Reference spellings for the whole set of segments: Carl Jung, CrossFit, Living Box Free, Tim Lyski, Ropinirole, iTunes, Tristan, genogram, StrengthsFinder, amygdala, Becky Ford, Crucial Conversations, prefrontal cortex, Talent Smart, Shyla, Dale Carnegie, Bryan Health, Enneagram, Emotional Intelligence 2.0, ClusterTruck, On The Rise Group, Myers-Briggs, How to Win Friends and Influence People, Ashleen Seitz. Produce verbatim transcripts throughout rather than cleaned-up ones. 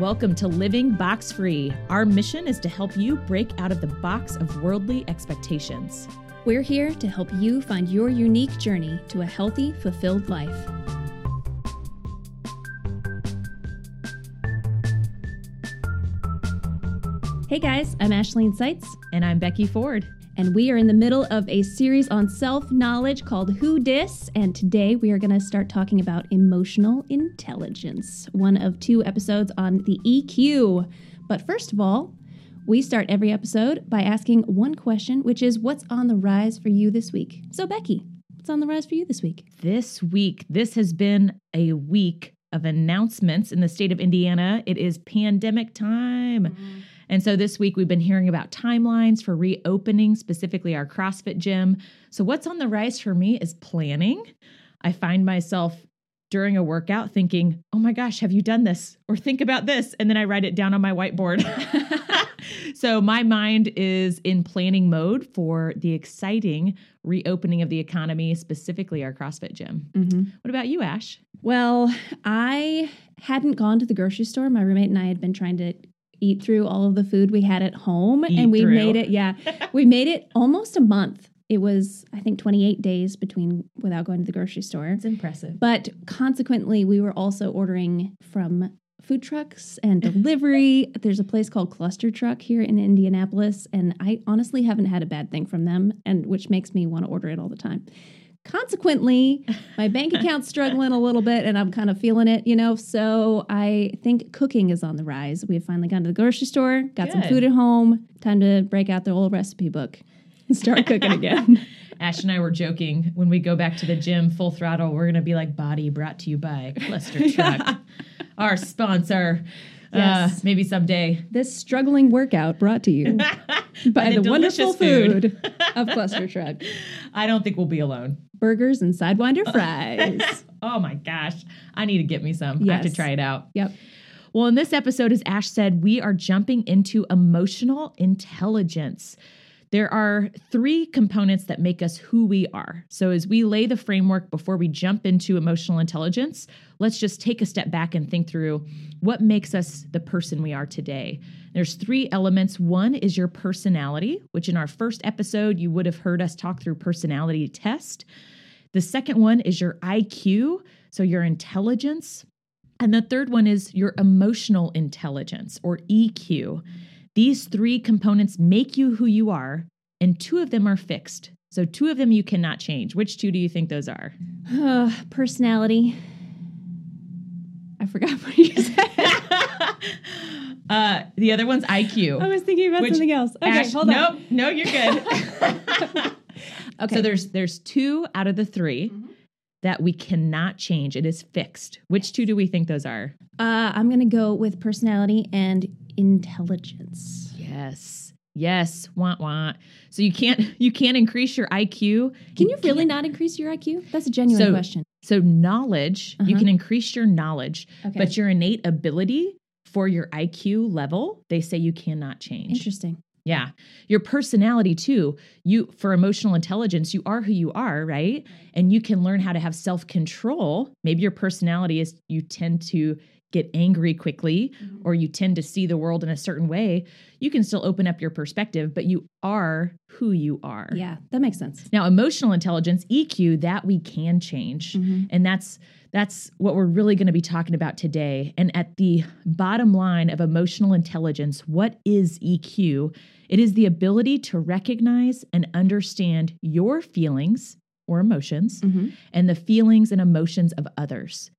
Welcome to Living Box Free. Our mission is to help you break out of the box of worldly expectations. We're here to help you find your unique journey to a healthy, fulfilled life. Hey guys, I'm Ashleen Seitz. And I'm Becky Ford. And we are in the middle of a series on self-knowledge called Who Dis? And today we are going to start talking about emotional intelligence, one of two episodes on the E Q. But first of all, we start every episode by asking one question, which is what's on the rise for you this week? So Becky, what's on the rise for you this week? This week, this has been a week of announcements in the state of Indiana. It is pandemic time. Mm-hmm. And so this week we've been hearing about timelines for reopening, specifically our CrossFit gym. So what's on the rise for me is planning. I find myself during a workout thinking, oh my gosh, have you done this? Or think about this. And then I write it down on my whiteboard. So my mind is in planning mode for the exciting reopening of the economy, specifically our CrossFit gym. Mm-hmm. What about you, Ash? Well, I hadn't gone to the grocery store. My roommate and I had been trying to eat through all of the food we had at home. Eat and we through. made it, yeah, we made it almost a month. It was, I think, twenty-eight days between without going to the grocery store. It's impressive. But consequently, we were also ordering from food trucks and delivery. There's a place called ClusterTruck here in Indianapolis, and I honestly haven't had a bad thing from them, and which makes me want to order it all the time. Consequently, my bank account's struggling a little bit and I'm kind of feeling it, you know, so I think cooking is on the rise. We've finally gone to the grocery store, got Good. some food at home, time to break out the old recipe book and start cooking again. Ash and I were joking when we go back to the gym full throttle, we're going to be like Body brought to you by ClusterTruck, our sponsor. Yes. Uh, maybe someday. This struggling workout brought to you by the, the wonderful food, food of ClusterTruck. I don't think we'll be alone. Burgers and Sidewinder fries. Oh my gosh. I need to get me some. Yes. I have to try it out. Yep. Well, in this episode, as Ash said, we are jumping into emotional intelligence. There are three components that make us who we are. So as we lay the framework before we jump into emotional intelligence, let's just take a step back and think through what makes us the person we are today. There's three elements. One is your personality, which in our first episode, you would have heard us talk through personality test. The second one is your I Q, so your intelligence. And the third one is your emotional intelligence, or E Q. These three components make you who you are, and two of them are fixed. So two of them you cannot change. Which two do you think those are? Uh, personality. I forgot what you said. uh, the other one's I Q. I was thinking about something else. Okay, Ash, hold on. Nope, no, you're good. Okay. So there's there's two out of the three mm-hmm. that we cannot change. It is fixed. Which two do we think those are? Uh, I'm going to go with personality and intelligence. Yes. Yes. Wah, wah. So you can't, you can't increase your I Q. Can you, you really not increase your I Q? That's a genuine so, question. So knowledge, uh-huh. you can increase your knowledge, okay. but your innate ability for your I Q level, they say you cannot change. Interesting. Yeah. Your personality too. You, for emotional intelligence, you are who you are, right? And you can learn how to have self-control. Maybe your personality is you tend to get angry quickly, mm-hmm. or you tend to see the world in a certain way, you can still open up your perspective, but you are who you are. Yeah, that makes sense. Now, emotional intelligence, E Q, that we can change. Mm-hmm. And that's that's what we're really going to be talking about today. And at the bottom line of emotional intelligence, what is E Q? It is the ability to recognize and understand your feelings or emotions, mm-hmm. and the feelings and emotions of others.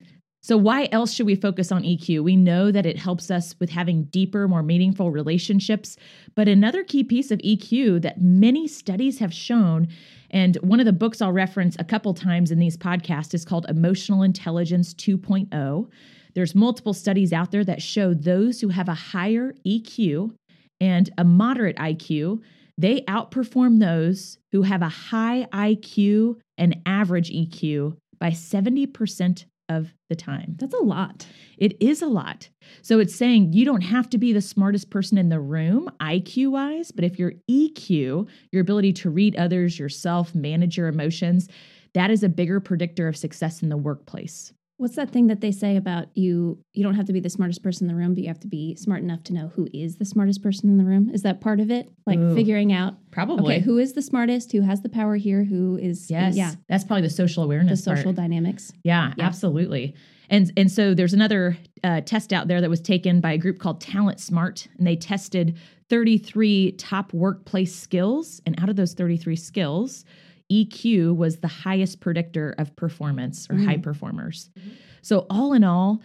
So why else should we focus on E Q? We know that it helps us with having deeper, more meaningful relationships. But another key piece of E Q that many studies have shown, and one of the books I'll reference a couple times in these podcasts is called Emotional Intelligence two point oh. There's multiple studies out there that show those who have a higher E Q and a moderate I Q, they outperform those who have a high I Q and average E Q by seventy percent of the time. That's a lot. It is a lot. So it's saying you don't have to be the smartest person in the room, I Q wise, but if your E Q, your ability to read others, yourself, manage your emotions, that is a bigger predictor of success in the workplace. What's that thing that they say about you? You don't have to be the smartest person in the room, but you have to be smart enough to know who is the smartest person in the room. Is that part of it? Like Ooh, figuring out probably okay, who is the smartest, who has the power here, who is yes, yeah. That's probably the social awareness, the social part. Dynamics. Yeah, yeah, absolutely. And and so there's another uh, test out there that was taken by a group called Talent Smart, and they tested thirty-three top workplace skills, and out of those thirty-three skills, E Q was the highest predictor of performance or mm. high performers. Mm-hmm. So all in all,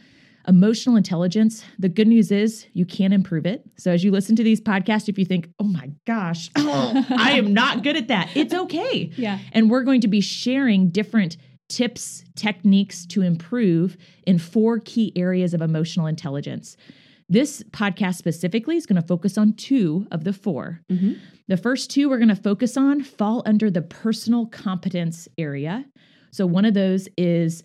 emotional intelligence, the good news is you can improve it. So as you listen to these podcasts, if you think, oh my gosh, oh, I am not good at that, it's okay. Yeah. And we're going to be sharing different tips, techniques to improve in four key areas of emotional intelligence. This podcast specifically is going to focus on two of the four. Mm-hmm. The first two we're going to focus on fall under the personal competence area. So one of those is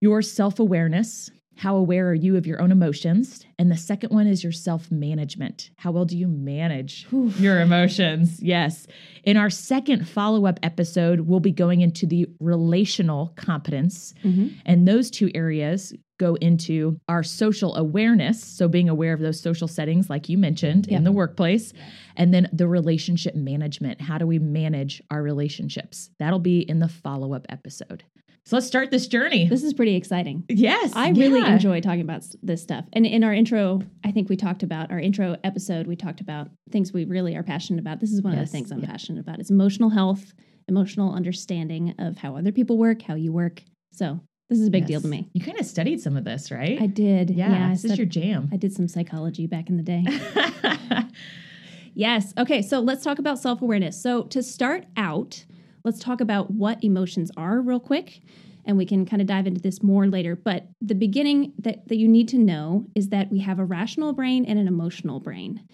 your self-awareness. How aware are you of your own emotions? And the second one is your self-management. How well do you manage Oof. your emotions? Yes. In our second follow-up episode, we'll be going into the relational competence. Mm-hmm. And those two areas go into our social awareness. So being aware of those social settings, like you mentioned, yep. in the workplace. Yep. And then the relationship management. How do we manage our relationships? That'll be in the follow-up episode. So let's start this journey. This is pretty exciting. Yes. I yeah. really enjoy talking about this stuff. And in our intro, I think we talked about our intro episode, we talked about things we really are passionate about. This is one yes. of the things I'm yeah. passionate about. It's emotional health, emotional understanding of how other people work, how you work. So this is a big yes. deal to me. You kind of studied some of this, right? I did. Yeah. yeah this I is your jam. I did some psychology back in the day. Yes. Okay. So let's talk about self-awareness. So to start out, let's talk about what emotions are real quick, and we can kind of dive into this more later. But the beginning that, that you need to know is that we have a rational brain and an emotional brain.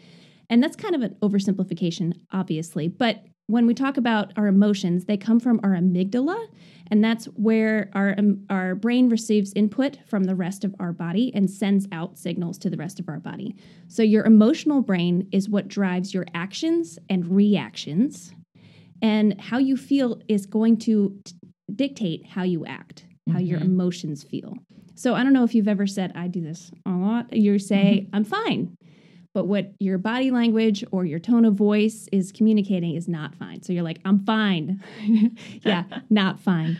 And that's kind of an oversimplification, obviously. But when we talk about our emotions, they come from our amygdala, and that's where our, um, our brain receives input from the rest of our body and sends out signals to the rest of our body. So your emotional brain is what drives your actions and reactions. And how you feel is going to t- dictate how you act, how mm-hmm. your emotions feel. So I don't know if you've ever said, I do this a lot. You say, mm-hmm. I'm fine. But what your body language or your tone of voice is communicating is not fine. So you're like, I'm fine. yeah, not fine.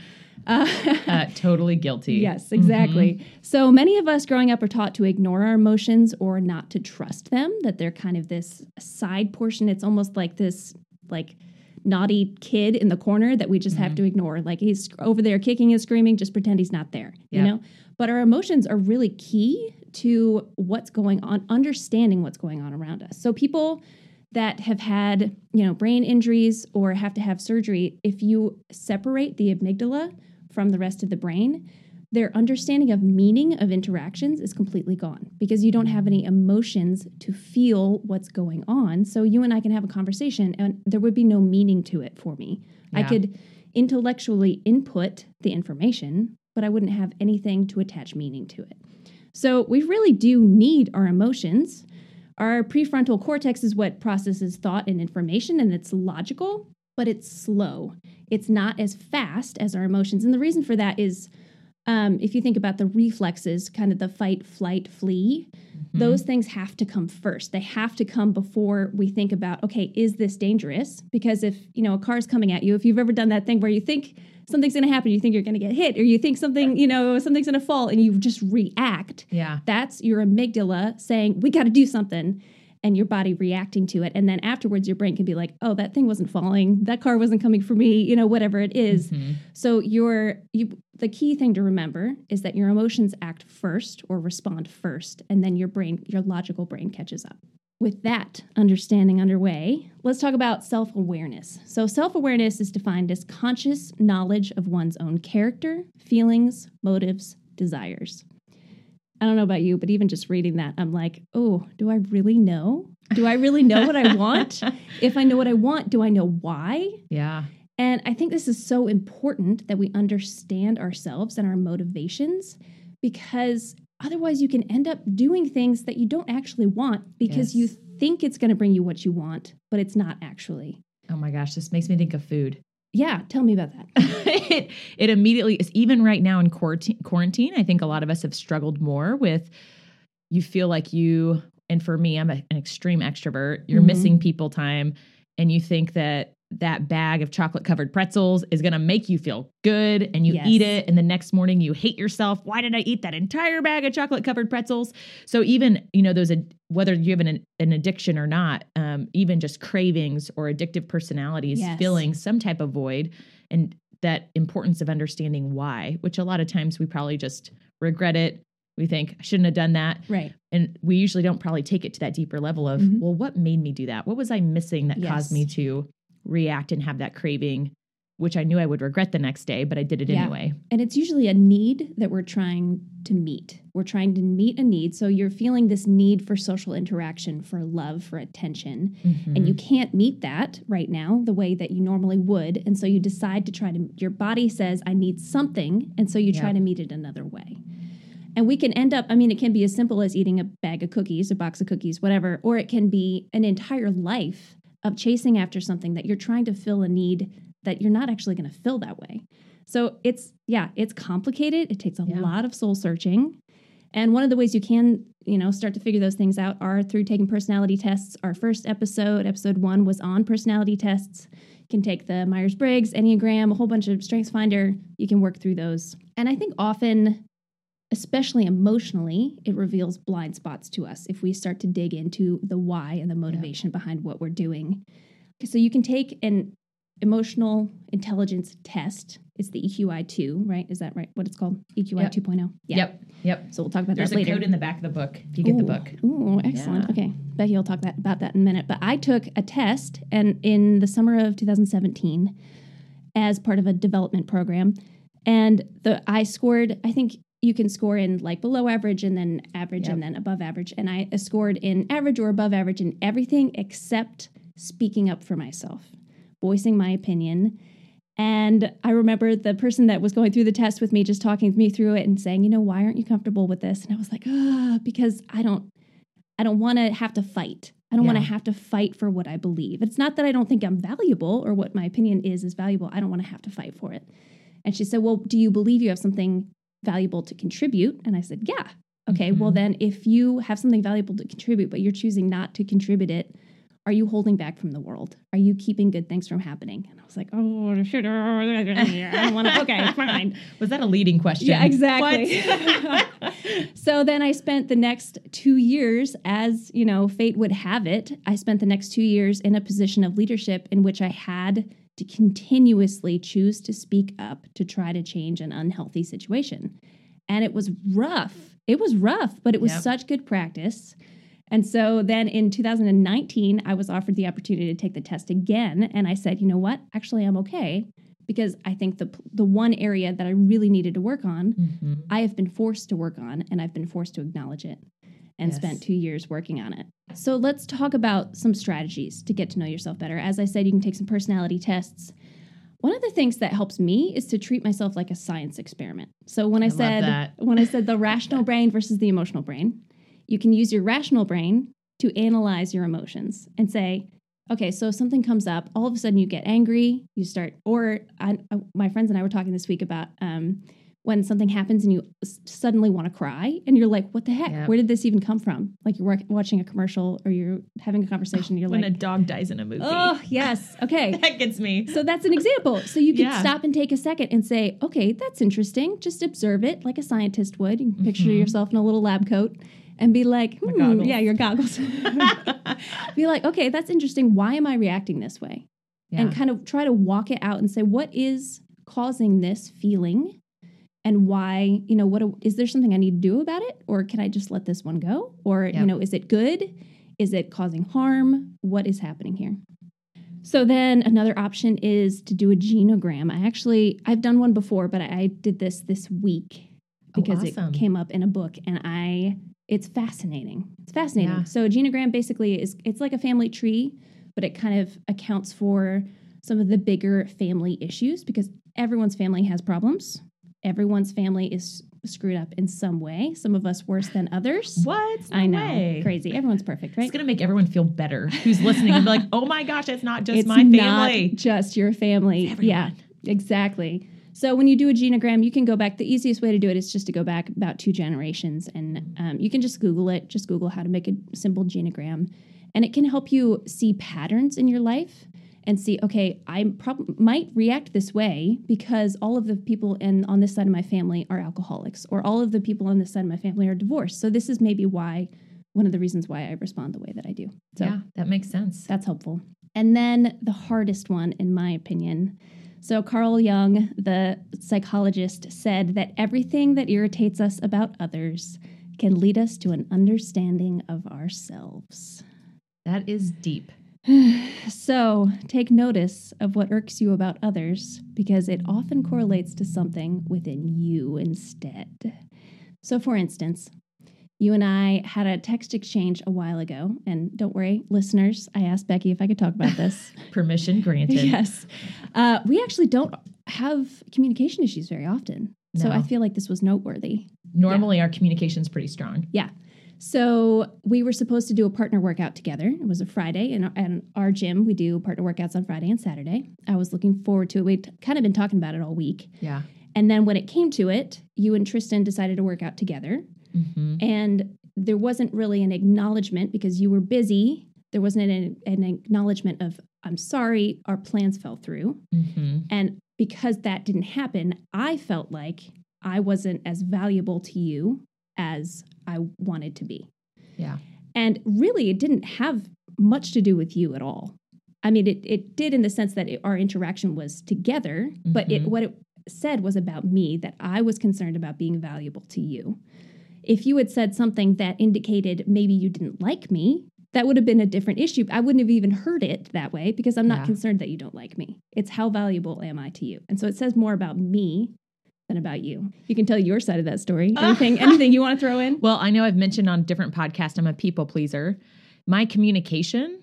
Uh, uh, totally guilty. Yes, exactly. Mm-hmm. So many of us growing up are taught to ignore our emotions or not to trust them, that they're kind of this side portion. It's almost like this, like, naughty kid in the corner that we just mm-hmm. have to ignore. Like he's over there kicking and screaming, just pretend he's not there, yep. you know? But our emotions are really key to what's going on, understanding what's going on around us. So people that have had, you know, brain injuries or have to have surgery, if you separate the amygdala from the rest of the brain, their understanding of meaning of interactions is completely gone because you don't have any emotions to feel what's going on. So you and I can have a conversation and there would be no meaning to it for me. Yeah. I could intellectually input the information, but I wouldn't have anything to attach meaning to it. So we really do need our emotions. Our prefrontal cortex is what processes thought and information, and it's logical, but it's slow. It's not as fast as our emotions. And the reason for that is Um, if you think about the reflexes, kind of the fight, flight, flee, mm-hmm. those things have to come first. They have to come before we think about, okay, is this dangerous? Because if, you know, a car's coming at you, if you've ever done that thing where you think something's going to happen, you think you're going to get hit, or you think something, you know, something's going to fall and you just react. Yeah. That's your amygdala saying, we got to do something. And your body reacting to it. And then afterwards, your brain can be like, oh, that thing wasn't falling. That car wasn't coming for me, you know, whatever it is. Mm-hmm. So your you, the key thing to remember is that your emotions act first or respond first, and then your brain, your logical brain catches up. With that understanding underway, let's talk about self-awareness. So self-awareness is defined as conscious knowledge of one's own character, feelings, motives, desires. I don't know about you, but even just reading that, I'm like, oh, do I really know? Do I really know what I want? If I know what I want, do I know why? Yeah. And I think this is so important that we understand ourselves and our motivations, because otherwise you can end up doing things that you don't actually want because yes. you think it's going to bring you what you want, but it's not actually. Oh my gosh, this makes me think of food. Yeah, tell me about that. it it immediately is, even right now in quarantine, I think a lot of us have struggled more with, you feel like you, and for me, I'm a, an extreme extrovert, you're mm-hmm. missing people time, and you think that that bag of chocolate covered pretzels is going to make you feel good, and you yes. eat it, and the next morning you hate yourself. Why did I eat that entire bag of chocolate covered pretzels? So even, you know, those, whether you have an, an addiction or not, um, even just cravings or addictive personalities yes. filling some type of void, and that importance of understanding why, which a lot of times we probably just regret it. We think, I shouldn't have done that. Right. And we usually don't probably take it to that deeper level of, mm-hmm. well, what made me do that? What was I missing that yes. caused me to react and have that craving, which I knew I would regret the next day, but I did it yeah. anyway. And it's usually a need that we're trying to meet. We're trying to meet a need. So you're feeling this need for social interaction, for love, for attention, mm-hmm. and you can't meet that right now the way that you normally would. And so you decide to try to, your body says, I need something. And so you yep. try to meet it another way. And we can end up, I mean, it can be as simple as eating a bag of cookies, a box of cookies, whatever, or it can be an entire life of chasing after something that you're trying to fill a need that you're not actually going to fill that way. So it's, yeah, it's complicated. It takes a yeah. lot of soul searching. And one of the ways you can, you know, start to figure those things out are through taking personality tests. Our first episode, episode one, was on personality tests. You can take the Myers-Briggs, Enneagram, a whole bunch of StrengthsFinder. You can work through those. And I think often, especially emotionally, it reveals blind spots to us if we start to dig into the why and the motivation yeah. behind what we're doing. So you can take an emotional intelligence test. It's the E Q I two, right? Is that right? What it's called? E Q I yep. two point oh? Yeah. Yep. Yep. So we'll talk about There's that later. There's a code in the back of the book if you Ooh. Get the book. Ooh, excellent. Yeah. Okay. Becky will talk that, about that in a minute. But I took a test and in the summer of two thousand seventeen as part of a development program. And the I scored, I think, you can score in like below average and then average yep. and then above average. And I scored in average or above average in everything except speaking up for myself, voicing my opinion. And I remember the person that was going through the test with me just talking me through it and saying, you know, why aren't you comfortable with this? And I was like, ah, oh, because I don't, I don't want to have to fight. I don't yeah. want to have to fight for what I believe. It's not that I don't think I'm valuable or what my opinion is is valuable. I don't want to have to fight for it. And she said, well, do you believe you have something valuable to contribute? And I said, yeah. Okay, mm-hmm. well then if you have something valuable to contribute, but you're choosing not to contribute it, are you holding back from the world? Are you keeping good things from happening? And I was like, oh, shoot, I don't want to, okay, fine. Was that a leading question? Yeah, exactly. So then I spent the next two years, as you know, fate would have it, I spent the next two years in a position of leadership in which I had to continuously choose to speak up to try to change an unhealthy situation. And it was rough. It was rough, but it was yep. such good practice. And so then in two thousand nineteen, I was offered the opportunity to take the test again. And I said, you know what? Actually, I'm okay. Because I think the the one area that I really needed to work on, mm-hmm. I have been forced to work on, and I've been forced to acknowledge it. And yes. spent two years working on it. So let's talk about some strategies to get to know yourself better. As I said, you can take some personality tests. One of the things that helps me is to treat myself like a science experiment. So when I, I said when I said the rational brain versus the emotional brain, you can use your rational brain to analyze your emotions and say, okay, so if something comes up, all of a sudden you get angry, you start, or I, my friends and I were talking this week about um, when something happens and you suddenly want to cry and you're like, what the heck? Yep. Where did this even come from? Like you're watching a commercial or you're having a conversation. And you're when like, when a dog dies in a movie. Oh, yes. Okay. That gets me. So that's an example. So you can yeah. stop and take a second and say, okay, that's interesting. Just observe it like a scientist would. You can picture mm-hmm. yourself in a little lab coat and be like, hmm, yeah, your goggles. Be like, okay, that's interesting. Why am I reacting this way? Yeah. And kind of try to walk it out and say, what is causing this feeling? And why, you know, what a, is there something I need to do about it? Or can I just let this one go? Or, yep. you know, is it good? Is it causing harm? What is happening here? So then another option is to do a genogram. I actually, I've done one before, but I, I did this this week because oh, awesome. It came up in a book and I, it's fascinating. It's fascinating. Yeah. So a genogram basically is, it's like a family tree, but it kind of accounts for some of the bigger family issues because everyone's family has problems. Everyone's family is screwed up in some way. Some of us worse than others. What? No I know. Way. Crazy. Everyone's perfect, right? It's going to make everyone feel better who's listening and be like, oh my gosh, it's not just it's my family. It's not just your family. Everyone. Yeah, exactly. So when you do a genogram, you can go back. The easiest way to do it is just to go back about two generations. And um, you can just Google it. Just Google how to make a simple genogram. And it can help you see patterns in your life and see, okay, I prob- might react this way because all of the people in, on this side of my family are alcoholics, or all of the people on this side of my family are divorced. So this is maybe why, one of the reasons why I respond the way that I do. So yeah, that makes sense. That's helpful. And then the hardest one, in my opinion. So Carl Jung, the psychologist, said that everything that irritates us about others can lead us to an understanding of ourselves. That is deep. So take notice of what irks you about others, because it often correlates to something within you instead. So for instance, you and I had a text exchange a while ago, and don't worry, listeners, I asked Becky if I could talk about this. Permission granted. Yes. Uh, we actually don't have communication issues very often, no. So I feel like this was noteworthy. Normally yeah. Our communication's pretty strong. Yeah. So we were supposed to do a partner workout together. It was a Friday, and at our gym, we do partner workouts on Friday and Saturday. I was looking forward to it. We'd kind of been talking about it all week. Yeah. And then when it came to it, you and Tristan decided to work out together. Mm-hmm. And there wasn't really an acknowledgement because you were busy. There wasn't an, an acknowledgement of, I'm sorry, our plans fell through. Mm-hmm. And because that didn't happen, I felt like I wasn't as valuable to you as I wanted to be. Yeah. And really, it didn't have much to do with you at all. I mean, it it did in the sense that it, our interaction was together, mm-hmm. but it what it said was about me, that I was concerned about being valuable to you. If you had said something that indicated maybe you didn't like me, that would have been a different issue. I wouldn't have even heard it that way because I'm not yeah. concerned that you don't like me. It's how valuable am I to you? And so it says more about me than about you. You can tell your side of that story. Anything, anything you want to throw in? Well, I know I've mentioned on different podcasts, I'm a people pleaser. My communication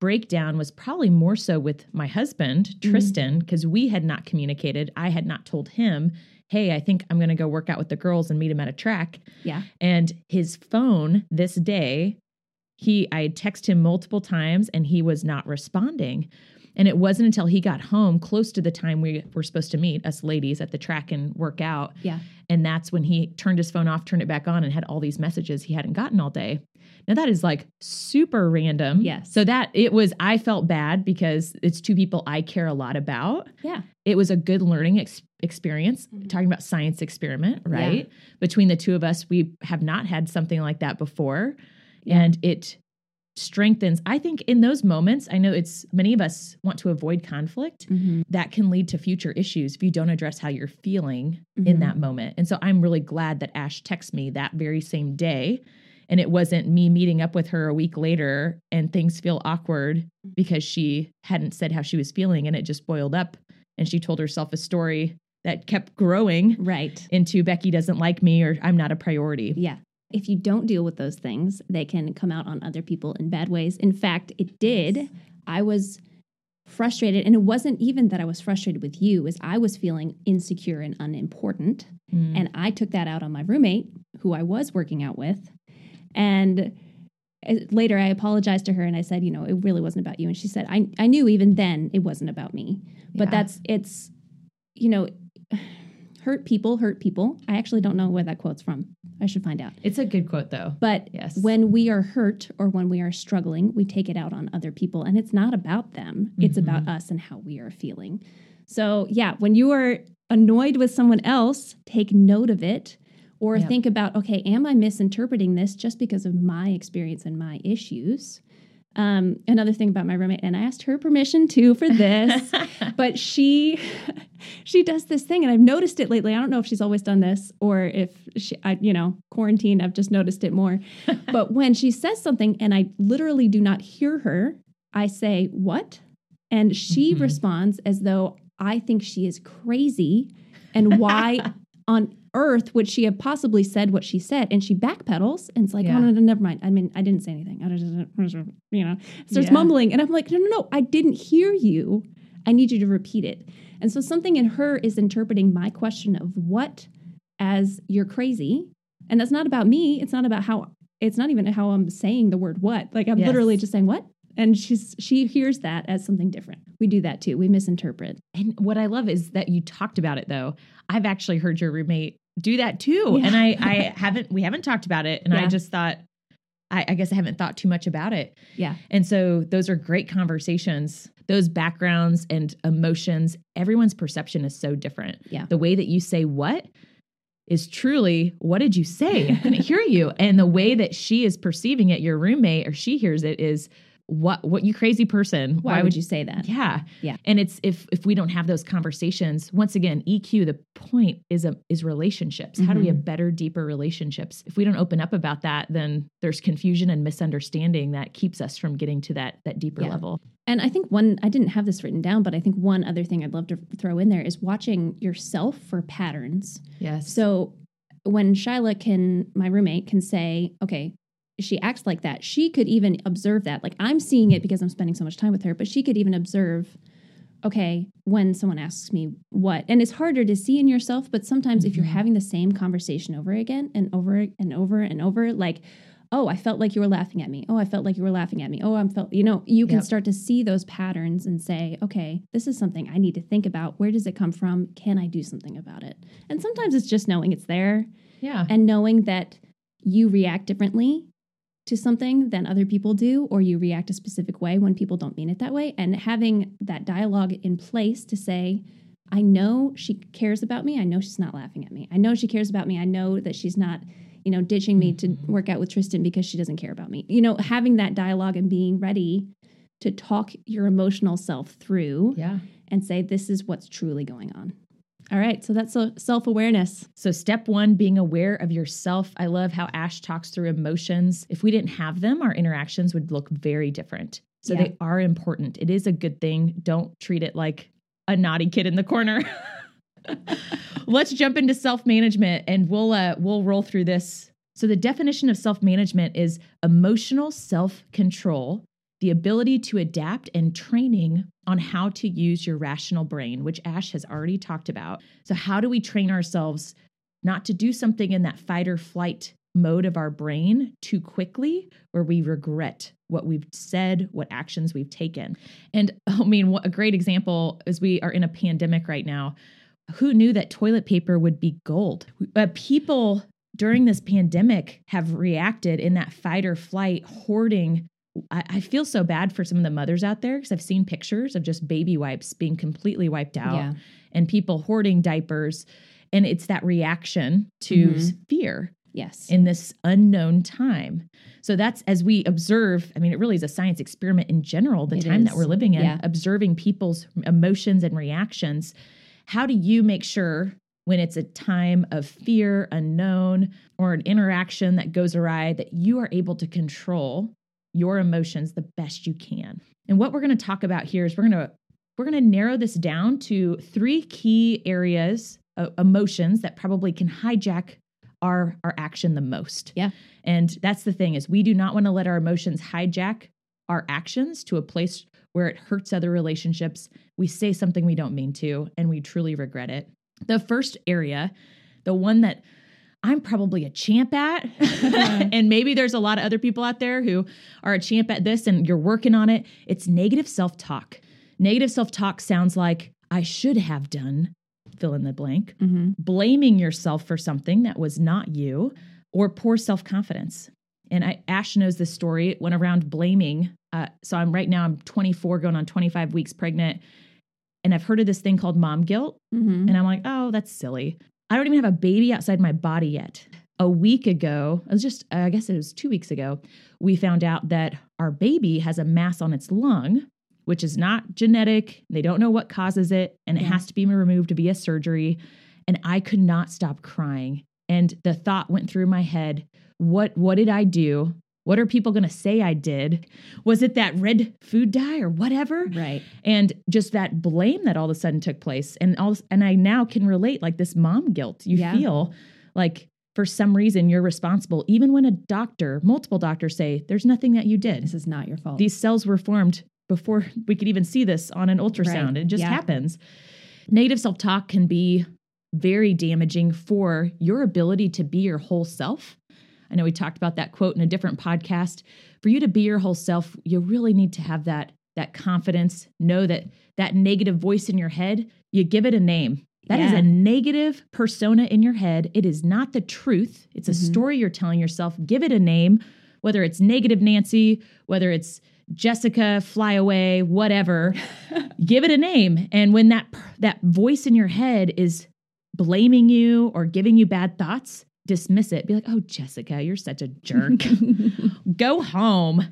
breakdown was probably more so with my husband, Tristan, because mm-hmm. we had not communicated. I had not told him, hey, I think I'm going to go work out with the girls and meet him at a track. Yeah. And his phone this day, he, I had texted him multiple times and he was not responding. And it wasn't until he got home close to the time we were supposed to meet, us ladies, at the track and work out. Yeah. And that's when he turned his phone off, turned it back on, and had all these messages he hadn't gotten all day. Now, that is like super random. Yes. So that it was, I felt bad because it's two people I care a lot about. Yeah. It was a good learning ex- experience, mm-hmm. talking about science experiment, right? Yeah. Between the two of us, we have not had something like that before. Yeah. And it strengthens. I think in those moments, I know it's many of us want to avoid conflict mm-hmm. that can lead to future issues if you don't address how you're feeling mm-hmm. in that moment. And so I'm really glad that Ash texted me that very same day. And it wasn't me meeting up with her a week later and things feel awkward because she hadn't said how she was feeling. And it just boiled up. And she told herself a story that kept growing right into Becky doesn't like me or I'm not a priority. Yeah. If you don't deal with those things, they can come out on other people in bad ways. In fact, it did. I was frustrated, and it wasn't even that I was frustrated with you, is I was feeling insecure and unimportant, mm. and I took that out on my roommate, who I was working out with, and later I apologized to her, and I said, you know, it really wasn't about you, and she said, I, I knew even then it wasn't about me, but yeah. that's, it's, you know... Hurt people hurt people. I actually don't know where that quote's from. I should find out. It's a good quote, though. But yes. When we are hurt or when we are struggling, we take it out on other people. And it's not about them. Mm-hmm. It's about us and how we are feeling. So, yeah, when you are annoyed with someone else, take note of it or yep. think about, okay, am I misinterpreting this just because of my experience and my issues? Um, another thing about my roommate, and I asked her permission too for this, but she, she does this thing, and I've noticed it lately. I don't know if she's always done this or if she, I, you know, quarantine, I've just noticed it more, but when she says something and I literally do not hear her, I say, what? And she mm-hmm. responds as though I think she is crazy and why on earth would she have possibly said what she said? And she backpedals and it's like, yeah. oh, no, no, never mind. I mean, I didn't say anything. I just, you know, starts yeah. mumbling. And I'm like, no, no, no, I didn't hear you. I need you to repeat it. And so something in her is interpreting my question of what as you're crazy. And that's not about me. It's not about how, it's not even how I'm saying the word what. Like I'm yes. literally just saying what? And she's, she hears that as something different. We do that too. We misinterpret. And what I love is that you talked about it though. I've actually heard your roommate do that too. Yeah. And I, I haven't, we haven't talked about it. And yeah. I just thought, I, I guess I haven't thought too much about it. Yeah. And so those are great conversations. Those backgrounds and emotions, everyone's perception is so different. Yeah. The way that you say what is truly, what did you say? I couldn't hear you. And the way that she is perceiving it, your roommate, or she hears it is, what, what you crazy person, why, why would, would you say that? Yeah. Yeah. And it's, if, if we don't have those conversations, once again, E Q, the point is, a, is relationships. Mm-hmm. How do we have better, deeper relationships? If we don't open up about that, then there's confusion and misunderstanding that keeps us from getting to that, that deeper yeah. level. And I think one, I didn't have this written down, but I think one other thing I'd love to throw in there is watching yourself for patterns. Yes. So when Shyla can, my roommate can say, okay, she acts like that. She could even observe that. Like I'm seeing it because I'm spending so much time with her, but she could even observe, okay, when someone asks me what, and it's harder to see in yourself, but sometimes mm-hmm. if you're having the same conversation over again and over and over and over, like, oh, I felt like you were laughing at me. Oh, I felt like you were laughing at me. Oh, I'm felt, you know, you can yep. start to see those patterns and say, okay, this is something I need to think about. Where does it come from? Can I do something about it? And sometimes it's just knowing it's there. Yeah. And knowing that you react differently to something than other people do, or you react a specific way when people don't mean it that way. And having that dialogue in place to say, I know she cares about me. I know she's not laughing at me. I know she cares about me. I know that she's not, you know, ditching me to work out with Tristan because she doesn't care about me. You know, having that dialogue and being ready to talk your emotional self through yeah. and say, this is what's truly going on. All right. So that's self-awareness. So step one, being aware of yourself. I love how Ash talks through emotions. If we didn't have them, our interactions would look very different. So yeah. they are important. It is a good thing. Don't treat it like a naughty kid in the corner. Let's jump into self-management and we'll, uh, we'll roll through this. So the definition of self-management is emotional self-control, the ability to adapt and training on how to use your rational brain, which Ash has already talked about. So how do we train ourselves not to do something in that fight or flight mode of our brain too quickly, where we regret what we've said, what actions we've taken? And I mean, what a great example is we are in a pandemic right now. Who knew that toilet paper would be gold? But people during this pandemic have reacted in that fight or flight, hoarding. I feel so bad for some of the mothers out there because I've seen pictures of just baby wipes being completely wiped out yeah. and people hoarding diapers. And it's that reaction to mm-hmm. fear yes. in this unknown time. So that's, as we observe, I mean, it really is a science experiment in general, the it time is. that we're living in, yeah. observing people's emotions and reactions. How do you make sure when it's a time of fear, unknown, or an interaction that goes awry, that you are able to control your emotions the best you can? And what we're going to talk about here is we're going to we're going to narrow this down to three key areas of emotions that probably can hijack our our action the most. Yeah. And that's the thing, is we do not want to let our emotions hijack our actions to a place where it hurts other relationships. We say something we don't mean to, and we truly regret it. The first area, the one that I'm probably a champ at, and maybe there's a lot of other people out there who are a champ at this and you're working on it, it's negative self-talk. Negative self-talk sounds like, I should have done, fill in the blank, mm-hmm. blaming yourself for something that was not you, or poor self-confidence. And I, Ash knows this story. It went around blaming. Uh, so I'm right now, I'm twenty-four going on twenty-five weeks pregnant. And I've heard of this thing called mom guilt. Mm-hmm. And I'm like, oh, that's silly. I don't even have a baby outside my body yet. A week ago, it was just, uh, I guess it was two weeks ago, we found out that our baby has a mass on its lung, which is not genetic. They don't know what causes it. And it yeah. has to be removed via surgery. And I could not stop crying. And the thought went through my head, what, what did I do? What are people going to say I did? Was it that red food dye or whatever? Right. And just that blame that all of a sudden took place. And all, and I now can relate, like this mom guilt. You yeah. feel like for some reason you're responsible, even when a doctor, multiple doctors say, there's nothing that you did. This is not your fault. These cells were formed before we could even see this on an ultrasound. Right. It just yeah. happens. Negative self-talk can be very damaging for your ability to be your whole self. I know we talked about that quote in a different podcast. For you to be your whole self, you really need to have that that confidence, know that that negative voice in your head, you give it a name. That yeah. is a negative persona in your head. It is not the truth. It's mm-hmm. a story you're telling yourself. Give it a name, whether it's negative Nancy, whether it's Jessica, fly away, whatever. Give it a name. And when that that voice in your head is blaming you or giving you bad thoughts, dismiss it. Be like, oh, Jessica, you're such a jerk. Go home.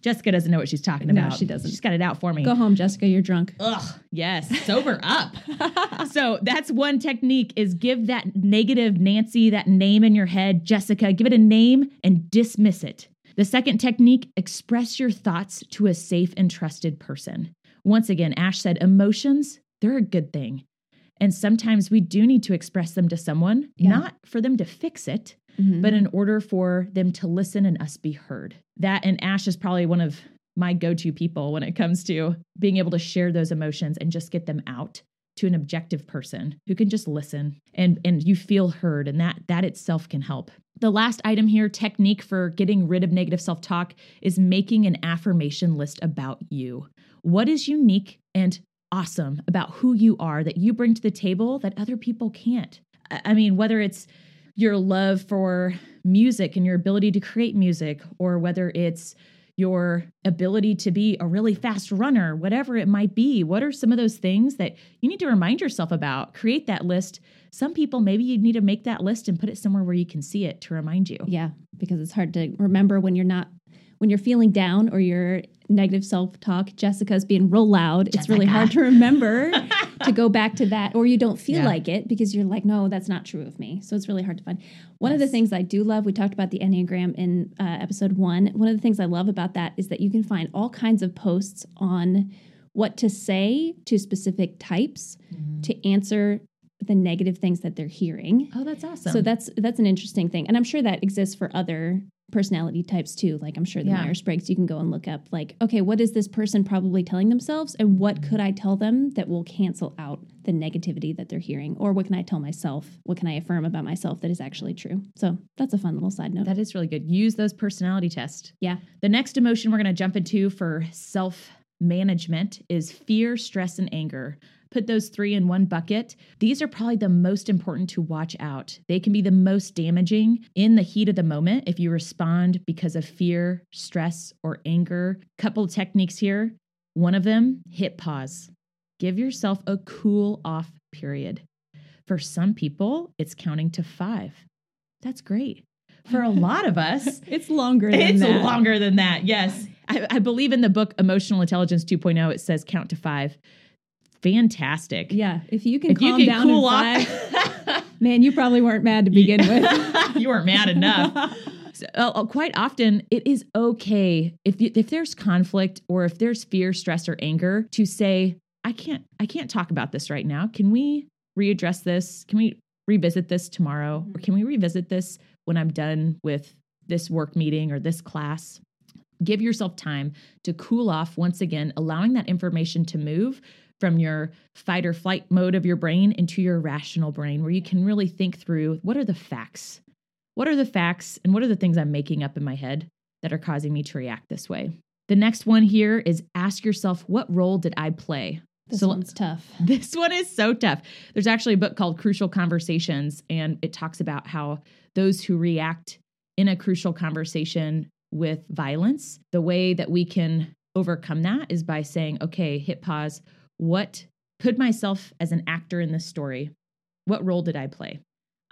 Jessica doesn't know what she's talking about. No, she doesn't. She's got it out for me. Go home, Jessica. You're drunk. Ugh. Yes. Sober up. So that's one technique, is give that negative Nancy, that name in your head, Jessica, give it a name and dismiss it. The second technique, express your thoughts to a safe and trusted person. Once again, Ash said emotions, they're a good thing. And sometimes we do need to express them to someone, yeah. not for them to fix it, mm-hmm. but in order for them to listen and us be heard. That, and Ash is probably one of my go-to people when it comes to being able to share those emotions and just get them out to an objective person who can just listen and, and you feel heard, and that, that itself can help. The last item here, technique for getting rid of negative self-talk, is making an affirmation list about you. What is unique and awesome about who you are that you bring to the table that other people can't? I mean, whether it's your love for music and your ability to create music, or whether it's your ability to be a really fast runner, whatever it might be, what are some of those things that you need to remind yourself about? Create that list. Some people, maybe you need to make that list and put it somewhere where you can see it to remind you. Yeah, because it's hard to remember when you're not, when you're feeling down or you're negative self-talk, Jessica's being real loud. Jessica. It's really hard to remember to go back to that, or you don't feel yeah. like it because you're like, no, that's not true of me. So it's really hard to find. One yes. of the things I do love, we talked about the Enneagram in uh, episode one. One of the things I love about that is that you can find all kinds of posts on what to say to specific types mm-hmm. to answer the negative things that they're hearing. Oh, that's awesome. So that's, that's an interesting thing. And I'm sure that exists for other personality types too. Like I'm sure the yeah. Myers-Briggs, you can go and look up like, okay, what is this person probably telling themselves? And what could I tell them that will cancel out the negativity that they're hearing? Or what can I tell myself? What can I affirm about myself that is actually true? So that's a fun little side note. That is really good. Use those personality tests. Yeah. The next emotion we're going to jump into for self-management is fear, stress, and anger. Put those three in one bucket. These are probably the most important to watch out. They can be the most damaging in the heat of the moment if you respond because of fear, stress, or anger. Couple of techniques here. One of them, hit pause. Give yourself a cool off period. For some people, it's counting to five. That's great. For a lot of us, it's longer than it's that. It's longer than that, yes. I, I believe in the book Emotional Intelligence two point oh, it says count to five. Fantastic. Yeah. If you can if calm you can down cool and fly, man, you probably weren't mad to begin with. You weren't mad enough. So, uh, quite often, it is okay if you, if there's conflict or if there's fear, stress, or anger to say, I can't, I can't talk about this right now. Can we readdress this? Can we revisit this tomorrow? Or can we revisit this when I'm done with this work meeting or this class? Give yourself time to cool off once again, allowing that information to move from your fight or flight mode of your brain into your rational brain, where you can really think through what are the facts? What are the facts and what are the things I'm making up in my head that are causing me to react this way? The next one here is ask yourself, what role did I play? This so, one's tough. This one is so tough. There's actually a book called Crucial Conversations, and it talks about how those who react in a crucial conversation with violence, the way that we can overcome that is by saying, okay, hit pause. What could myself as an actor in this story, what role did I play?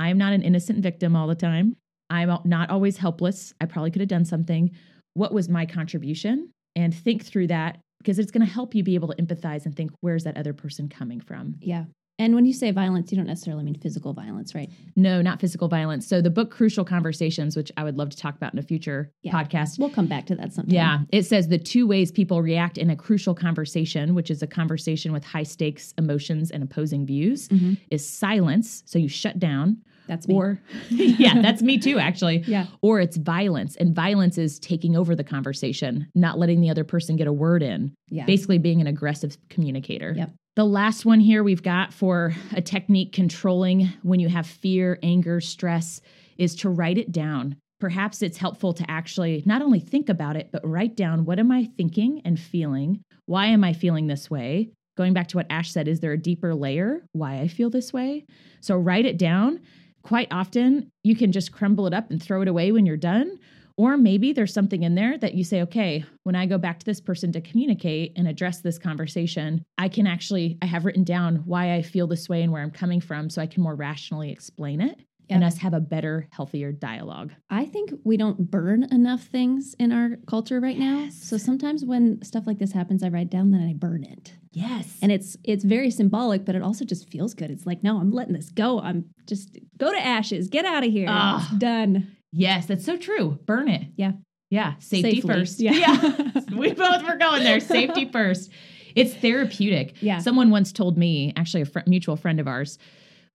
I am not an innocent victim all the time. I'm not always helpless. I probably could have done something. What was my contribution? And think through that, because it's going to help you be able to empathize and think, where's that other person coming from? Yeah. And when you say violence, you don't necessarily mean physical violence, right? No, not physical violence. So the book Crucial Conversations, which I would love to talk about in a future yeah. podcast. We'll come back to that sometime. Yeah. It says the two ways people react in a crucial conversation, which is a conversation with high stakes, emotions, and opposing views, mm-hmm. is silence. So you shut down, That's me. Or, yeah, that's me too, actually. Yeah. Or it's violence. And violence is taking over the conversation, not letting the other person get a word in, yeah. basically being an aggressive communicator. Yep. The last one here we've got for a technique controlling when you have fear, anger, stress, is to write it down. Perhaps it's helpful to actually not only think about it, but write down, what am I thinking and feeling? Why am I feeling this way? Going back to what Ash said, is there a deeper layer why I feel this way? So write it down. Quite often, you can just crumble it up and throw it away when you're done. Or maybe there's something in there that you say, okay, when I go back to this person to communicate and address this conversation, I can actually, I have written down why I feel this way and where I'm coming from, so I can more rationally explain it. Yeah. And us have a better, healthier dialogue. I think we don't burn enough things in our culture right yes. now. So sometimes when stuff like this happens, I write down, then I burn it. Yes. And it's it's very symbolic, but it also just feels good. It's like, no, I'm letting this go. I'm just, go to ashes. Get out of here. Oh. It's done. Yes, that's so true. Burn it. Yeah. Yeah. Safety Safely. First. Yeah. yeah. We both were going there. Safety first. It's therapeutic. Yeah. Someone once told me, actually a fr- mutual friend of ours,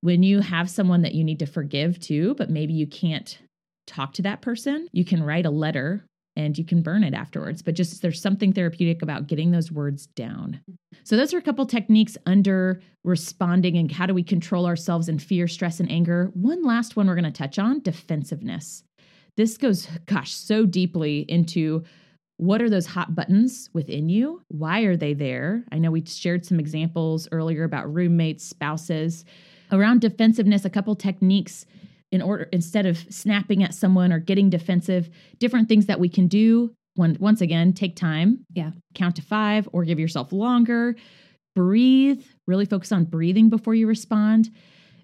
when you have someone that you need to forgive too, but maybe you can't talk to that person, you can write a letter and you can burn it afterwards. But just there's something therapeutic about getting those words down. So those are a couple techniques under responding and how do we control ourselves in fear, stress, and anger. One last one we're going to touch on, defensiveness. This goes, gosh, so deeply into what are those hot buttons within you? Why are they there? I know we shared some examples earlier about roommates, spouses. Around defensiveness, a couple techniques in order, instead of snapping at someone or getting defensive, different things that we can do. One, once again, take time, yeah, count to five or give yourself longer, breathe, really focus on breathing before you respond.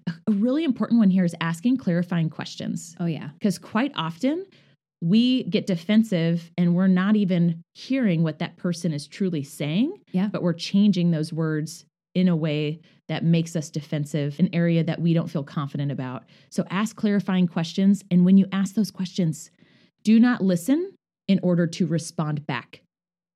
A really important one here is asking clarifying questions. Oh, yeah. Because quite often we get defensive and we're not even hearing what that person is truly saying, yeah. but we're changing those words in a way that makes us defensive, an area that we don't feel confident about. So ask clarifying questions. And when you ask those questions, do not listen in order to respond back.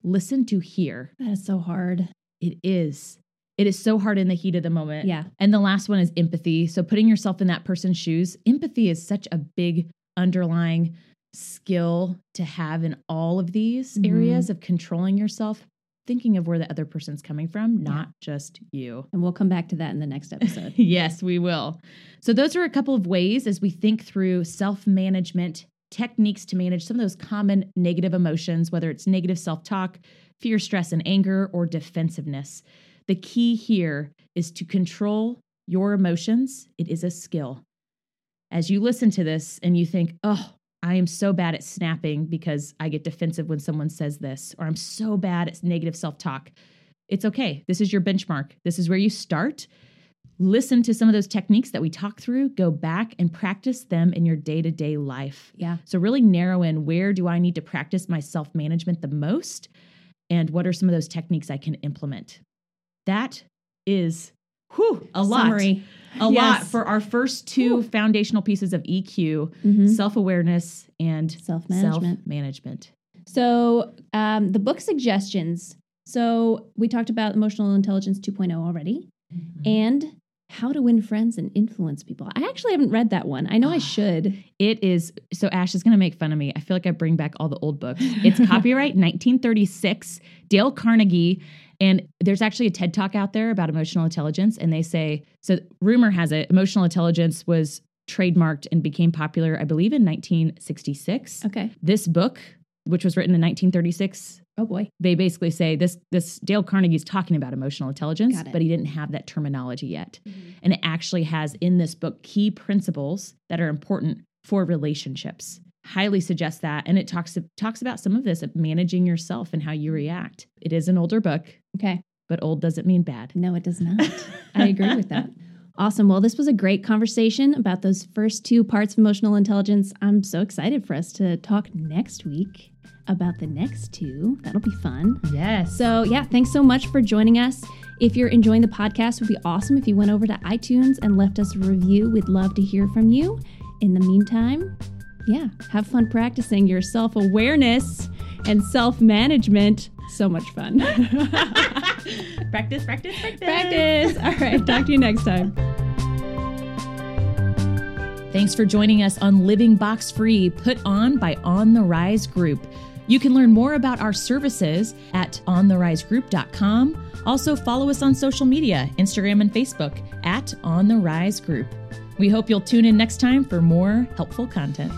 Listen to hear. That is so hard. It is. It is so hard in the heat of the moment. Yeah. And the last one is empathy. So putting yourself in that person's shoes. Empathy is such a big underlying skill to have in all of these mm-hmm. areas of controlling yourself, thinking of where the other person's coming from, not yeah. just you. And we'll come back to that in the next episode. Yes, we will. So those are a couple of ways as we think through self-management techniques to manage some of those common negative emotions, whether it's negative self-talk, fear, stress, and anger, or defensiveness. The key here is to control your emotions. It is a skill. As you listen to this and you think, oh, I am so bad at snapping because I get defensive when someone says this, or I'm so bad at negative self-talk. It's okay. This is your benchmark. This is where you start. Listen to some of those techniques that we talk through, go back and practice them in your day-to-day life. Yeah. So really narrow in, where do I need to practice my self-management the most? And what are some of those techniques I can implement? That is Whew, a lot, Summary. a yes. lot for our first two Ooh. foundational pieces of E Q, mm-hmm. self-awareness and self-management. self-management. So um, the book suggestions. So we talked about Emotional Intelligence two point oh already mm-hmm. and How to Win Friends and Influence People. I actually haven't read that one. I know I should. It is. So Ash is going to make fun of me. I feel like I bring back all the old books. It's copyright nineteen thirty-six, Dale Carnegie. And there's actually a TED Talk out there about emotional intelligence. And they say, so rumor has it, emotional intelligence was trademarked and became popular, I believe, in nineteen sixty-six. Okay. This book, which was written in nineteen thirty-six. Oh, boy. They basically say this, this Dale Carnegie's talking about emotional intelligence, but he didn't have that terminology yet. Mm-hmm. And it actually has in this book key principles that are important for relationships. Highly suggest that. And it talks talks about some of this of managing yourself and how you react. It is an older book. Okay. But old doesn't mean bad. No, it does not. I agree with that. Awesome. Well, this was a great conversation about those first two parts of emotional intelligence. I'm so excited for us to talk next week about the next two. That'll be fun. Yes. So yeah, thanks so much for joining us. If you're enjoying the podcast, it would be awesome if you went over to iTunes and left us a review. We'd love to hear from you. In the meantime, yeah, have fun practicing your self-awareness and self-management. So much fun. Practice, practice, practice. Practice. All right. Talk to you next time. Thanks for joining us on Living Box Free, put on by On The Rise Group. You can learn more about our services at on the rise group dot com. Also, follow us on social media, Instagram and Facebook, at On The Rise Group. We hope you'll tune in next time for more helpful content.